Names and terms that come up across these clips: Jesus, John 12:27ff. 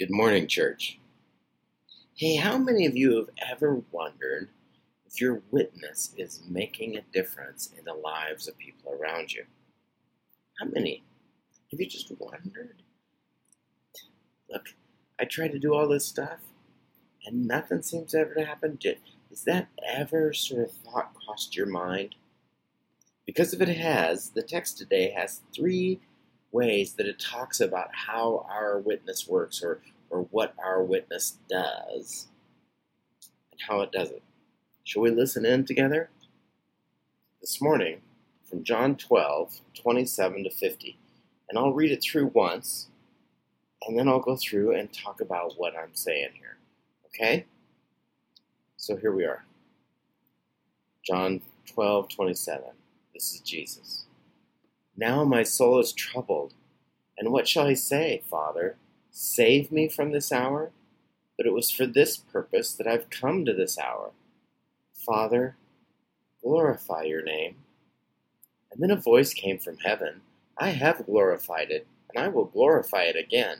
Good morning, church. Hey, how many of you have ever wondered if your witness is making a difference in the lives of people around you? How many? Have you just wondered? Look, I try to do all this stuff, and nothing seems ever to happen. Has that ever sort of thought crossed your mind? Because if it has, the text today has three ways that it talks about how our witness works or what our witness does and how it does it. Shall we listen in together? This morning from John 12:27-50, and I'll read it through once, and then I'll go through and talk about what I'm saying here, okay? So here we are. John 12:27. This is Jesus. Now my soul is troubled, and what shall I say, Father? Save me from this hour? But it was for this purpose that I've come to this hour. Father, glorify your name. And then a voice came from heaven. I have glorified it, and I will glorify it again.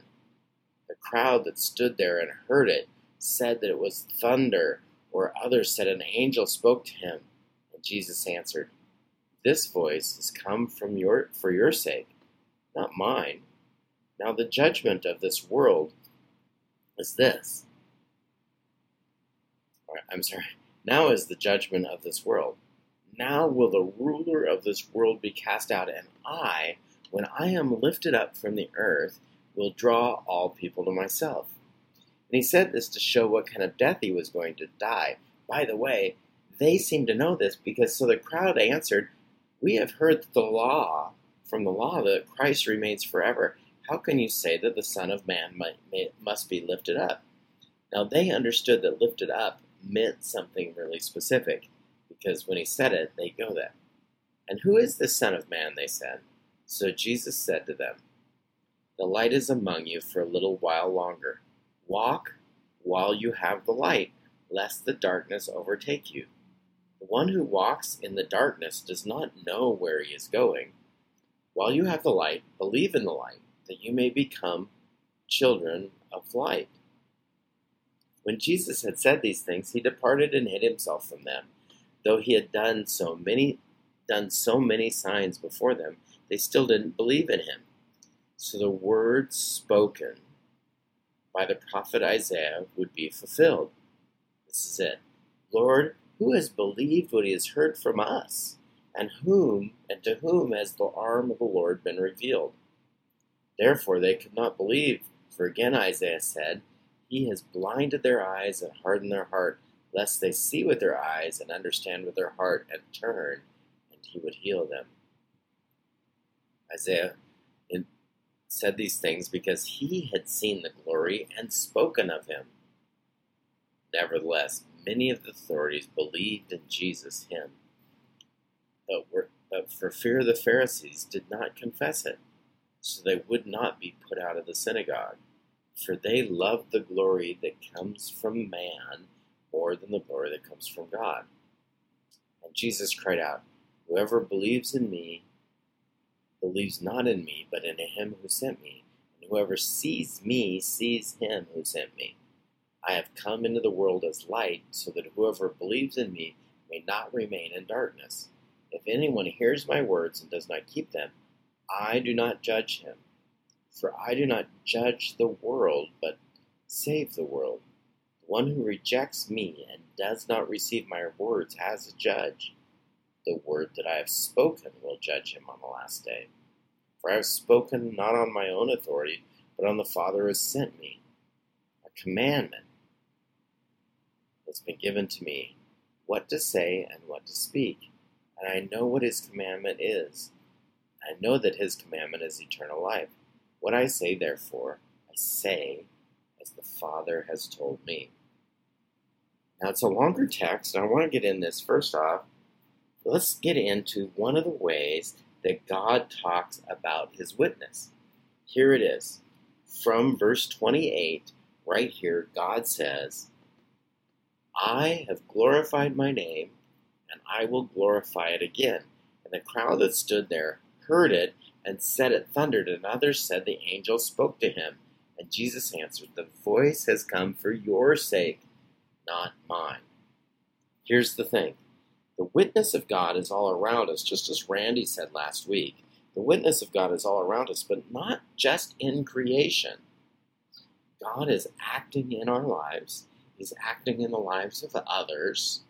The crowd that stood there and heard it said that it was thunder, or others said an angel spoke to him. And Jesus answered, This voice has come for your sake, not mine. Now the judgment of this world is this. Now is the judgment of this world. Now will the ruler of this world be cast out, and I, when I am lifted up from the earth, will draw all people to myself. And he said this to show what kind of death he was going to die. By the way, they seem to know this because so the crowd answered, We have heard from the law that Christ remains forever. How can you say that the Son of Man must be lifted up? Now they understood that lifted up meant something really specific, because when he said it, they go there. And who is this Son of Man, they said. So Jesus said to them, The light is among you for a little while longer. Walk while you have the light, lest the darkness overtake you. The one who walks in the darkness does not know where he is going. While you have the light, believe in the light, that you may become children of light. When Jesus had said these things, he departed and hid himself from them. Though he had done so many signs before them, they still didn't believe in him. So the words spoken by the prophet Isaiah would be fulfilled. This is it. Lord, who has believed what he has heard from us? And to whom has the arm of the Lord been revealed? Therefore they could not believe, for again Isaiah said, He has blinded their eyes and hardened their heart, lest they see with their eyes and understand with their heart and turn, and he would heal them. Isaiah said these things because he had seen the glory and spoken of him. Nevertheless, many of the authorities believed in Jesus, him, but for fear the Pharisees did not confess it, so they would not be put out of the synagogue. For they loved the glory that comes from man more than the glory that comes from God. And Jesus cried out, Whoever believes in me believes not in me, but in him who sent me. And whoever sees me sees him who sent me. I have come into the world as light, so that whoever believes in me may not remain in darkness. If anyone hears my words and does not keep them, I do not judge him. For I do not judge the world, but save the world. The one who rejects me and does not receive my words has a judge. The word that I have spoken will judge him on the last day. For I have spoken not on my own authority, but on the Father who has sent me. A commandment has been given to me, what to say and what to speak. And I know what his commandment is. I know that his commandment is eternal life. What I say, therefore, I say as the Father has told me. Now, it's a longer text, and I want to get in this first off. Let's get into one of the ways that God talks about his witness. Here it is. From verse 28, right here, God says, I have glorified my name, and I will glorify it again. And the crowd that stood there heard it, and said it thundered, and others said the angel spoke to him. And Jesus answered, "The voice has come for your sake, not mine." Here's the thing. The witness of God is all around us, just as Randy said last week. The witness of God is all around us, but not just in creation. God is acting in our lives. He's acting in the lives of others.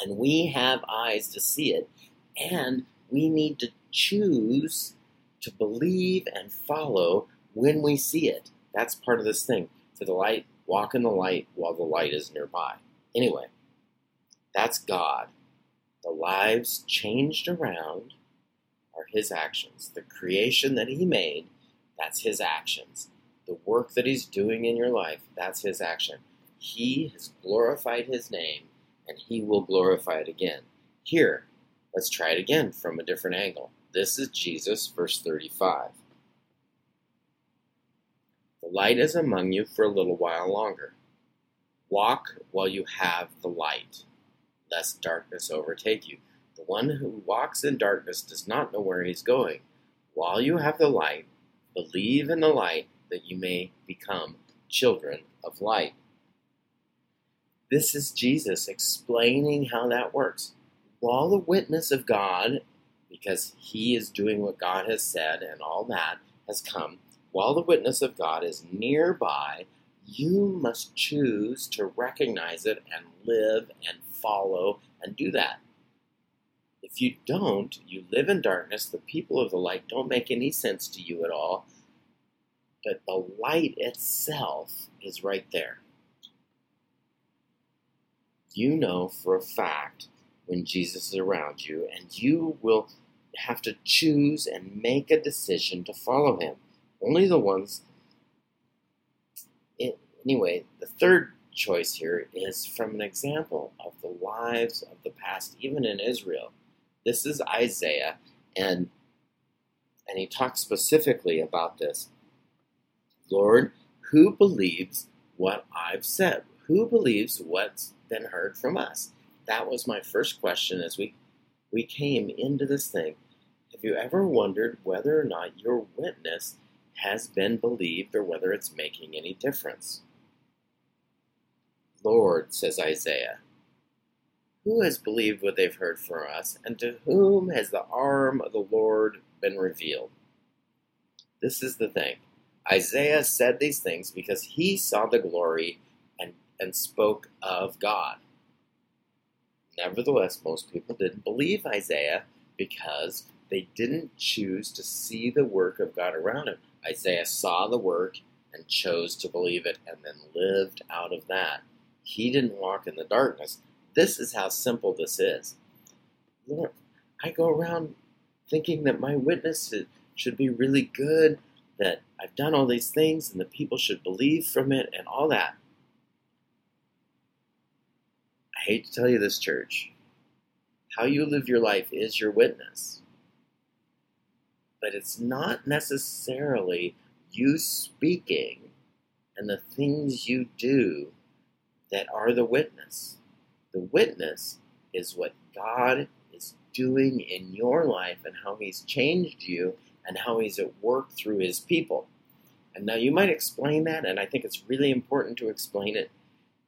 And we have eyes to see it. And we need to choose to believe and follow when we see it. That's part of this thing. To the light, walk in the light while the light is nearby. Anyway, that's God. The lives changed around are his actions. The creation that he made, that's his actions. The work that he's doing in your life, that's his action. He has glorified his name, and he will glorify it again. Here, let's try it again from a different angle. This is Jesus, verse 35. "The light is among you for a little while longer. Walk while you have the light, lest darkness overtake you. The one who walks in darkness does not know where he's going. While you have the light, believe in the light, that you may become children of light." This is Jesus explaining how that works. While the witness of God, because he is doing what God has said and all that has come, while the witness of God is nearby, you must choose to recognize it and live and follow and do that. If you don't, you live in darkness. The people of the light don't make any sense to you at all. But the light itself is right there. You know for a fact when Jesus is around you, and you will have to choose and make a decision to follow him. Only the ones... Anyway, the third choice here is from an example of the lives of the past, even in Israel. This is Isaiah, and he talks specifically about this. "Lord, who believes what I've said? Who believes what's been heard from us?" That was my first question as we came into this thing. Have you ever wondered whether or not your witness has been believed or whether it's making any difference? "Lord," says Isaiah, "who has believed what they've heard from us, and to whom has the arm of the Lord been revealed?" This is the thing. Isaiah said these things because he saw the glory and spoke of God. Nevertheless, most people didn't believe Isaiah because they didn't choose to see the work of God around him. Isaiah saw the work and chose to believe it and then lived out of that. He didn't walk in the darkness. This is how simple this is. Lord, I go around thinking that my witness should be really good, that I've done all these things and the people should believe from it and all that. I hate to tell you this, church. How you live your life is your witness. But it's not necessarily you speaking and the things you do that are the witness. The witness is what God is doing in your life and how he's changed you and how he's at work through his people. And now you might explain that, and I think it's really important to explain it.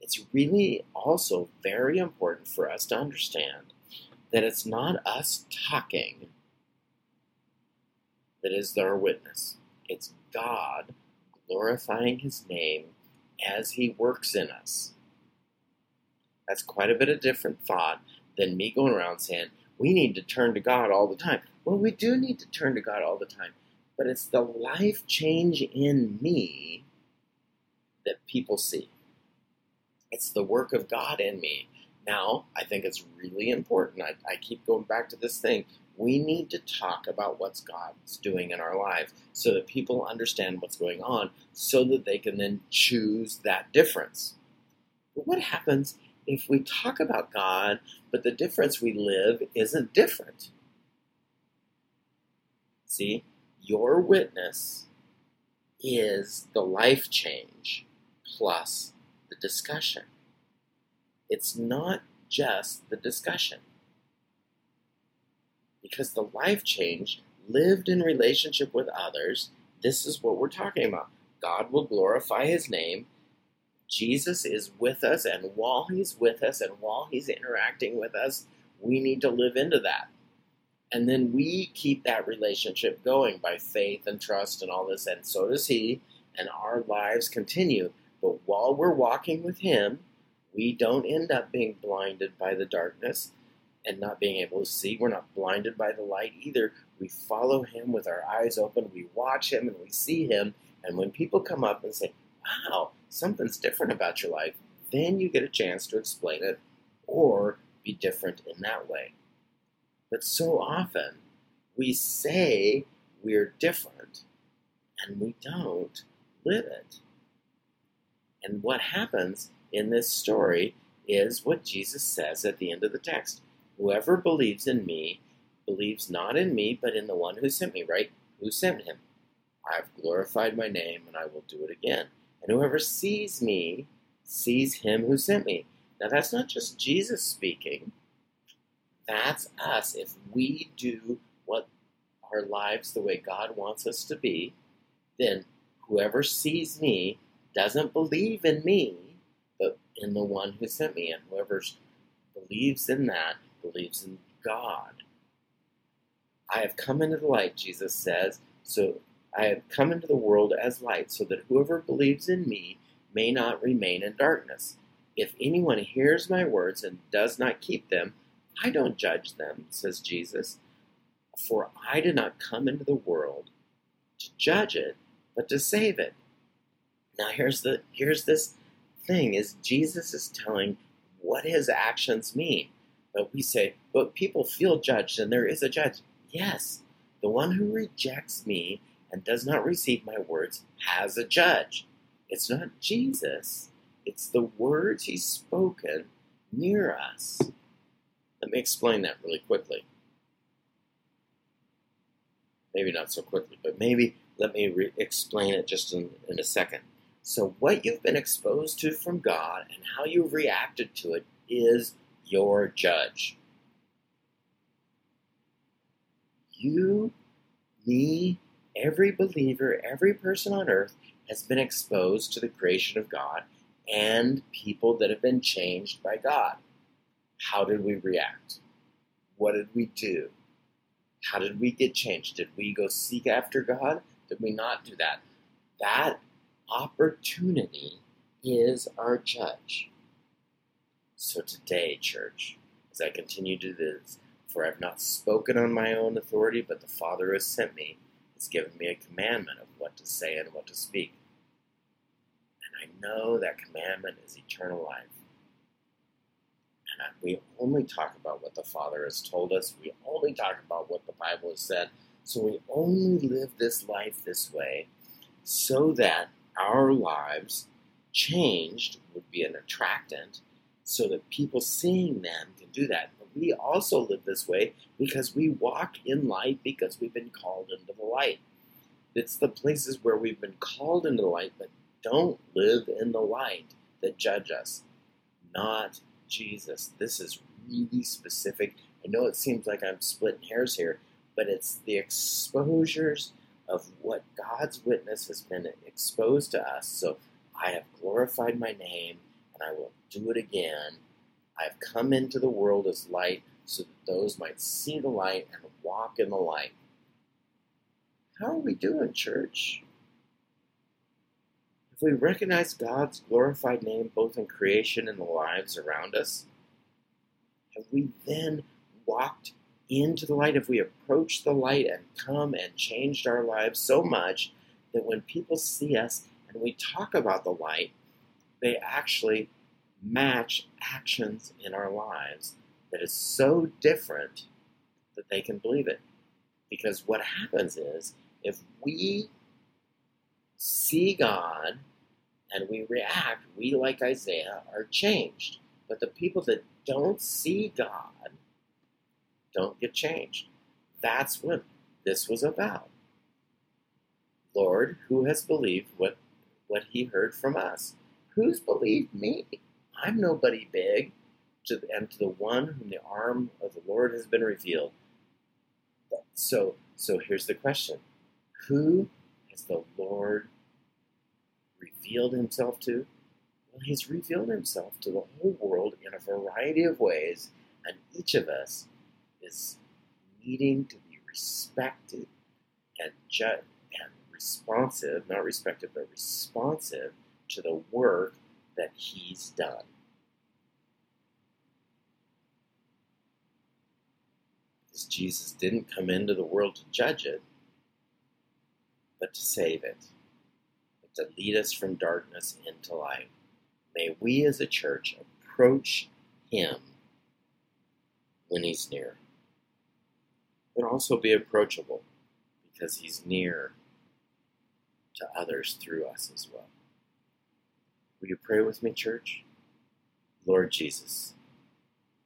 It's really also very important for us to understand that it's not us talking that is our witness. It's God glorifying his name as he works in us. That's quite a bit of different thought than me going around saying, we need to turn to God all the time. Well, we do need to turn to God all the time, but it's the life change in me that people see. It's the work of God in me. Now, I think it's really important. I keep going back to this thing. We need to talk about what God's doing in our lives so that people understand what's going on so that they can then choose that difference. But what happens if we talk about God, but the difference we live isn't different? See, your witness is the life change plus the discussion. It's not just the discussion. Because the life change lived in relationship with others, this is what we're talking about. God will glorify his name. Jesus is with us, and while he's with us and while he's interacting with us, we need to live into that. And then we keep that relationship going by faith and trust and all this, and so does he, and our lives continue. But while we're walking with him, we don't end up being blinded by the darkness and not being able to see. We're not blinded by the light either. We follow him with our eyes open. We watch him and we see him. And when people come up and say, wow, something's different about your life, then you get a chance to explain it or be different in that way. But so often we say we're different and we don't live it. And what happens in this story is what Jesus says at the end of the text. Whoever believes in me believes not in me, but in the one who sent me, right? Who sent him? I have glorified my name, and I will do it again. And whoever sees me sees him who sent me. Now, that's not just Jesus speaking. That's us. If we do what our lives the way God wants us to be, then whoever sees me doesn't believe in me, but in the one who sent me. And whoever believes in that believes in God. I have come into the light, Jesus says, so I have come into the world as light, so that whoever believes in me may not remain in darkness. If anyone hears my words and does not keep them, I don't judge them, says Jesus, for I did not come into the world to judge it, but to save it. Now here's this thing, is Jesus is telling what his actions mean. But we say, but people feel judged, and there is a judge. Yes, the one who rejects me and does not receive my words has a judge. It's not Jesus. It's the words he's spoken near us. Let me explain that really quickly. Maybe not so quickly, but maybe let me explain it just in a second. So what you've been exposed to from God and how you've reacted to it is your judge. You, me, every believer, every person on earth has been exposed to the creation of God and people that have been changed by God. How did we react? What did we do? How did we get changed? Did we go seek after God? Did we not do that? That opportunity is our judge. So today, church, as I continue to do this, for I have not spoken on my own authority, but the Father has sent me, has given me a commandment of what to say and what to speak. And I know that commandment is eternal life. And we only talk about what the Father has told us. We only talk about what the Bible has said. So we only live this life this way so that our lives changed would be an attractant so that people seeing them can do that. But we also live this way because we walk in light because we've been called into the light. It's the places where we've been called into the light but don't live in the light that judge us, not Jesus. This is really specific. I know it seems like I'm splitting hairs here, but it's the exposures of what God's witness has been exposed to us. So I have glorified my name, and I will do it again. I have come into the world as light so that those might see the light and walk in the light. How are we doing, church? If we recognize God's glorified name both in creation and the lives around us, have we then walked into the light? Have we approached the light and come and changed our lives so much that when people see us and we talk about the light, they actually match actions in our lives that is so different that they can believe it? Because what happens is, if we see God and we react, we, like Isaiah, are changed. But the people that don't see God don't get changed. That's what this was about. Lord, who has believed what he heard from us? Who's believed me? I'm nobody big, and to the one whom the arm of the Lord has been revealed. So here's the question. Who has the Lord revealed himself to? Well, he's revealed himself to the whole world in a variety of ways, and each of us is needing to be respected and judged and responsive, not respected, but responsive to the work that he's done. Because Jesus didn't come into the world to judge it, but to save it, but to lead us from darkness into light. May we as a church approach him when he's near, but also be approachable because he's near to others through us as well. Will you pray with me, church? Lord Jesus,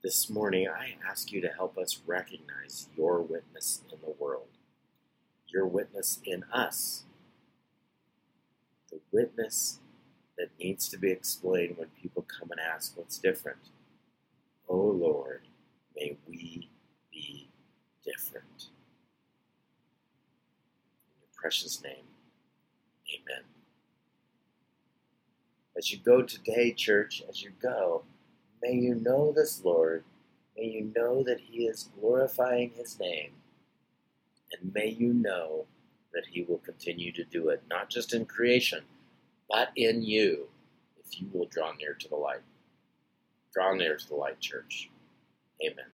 this morning I ask you to help us recognize your witness in the world, your witness in us, the witness that needs to be explained when people come and ask what's different. Oh Lord, may we be different. In your precious name, amen. As you go today, church, as you go, may you know this Lord. May you know that he is glorifying his name. And may you know that he will continue to do it, not just in creation, but in you, if you will draw near to the light. Draw near to the light, church. Amen.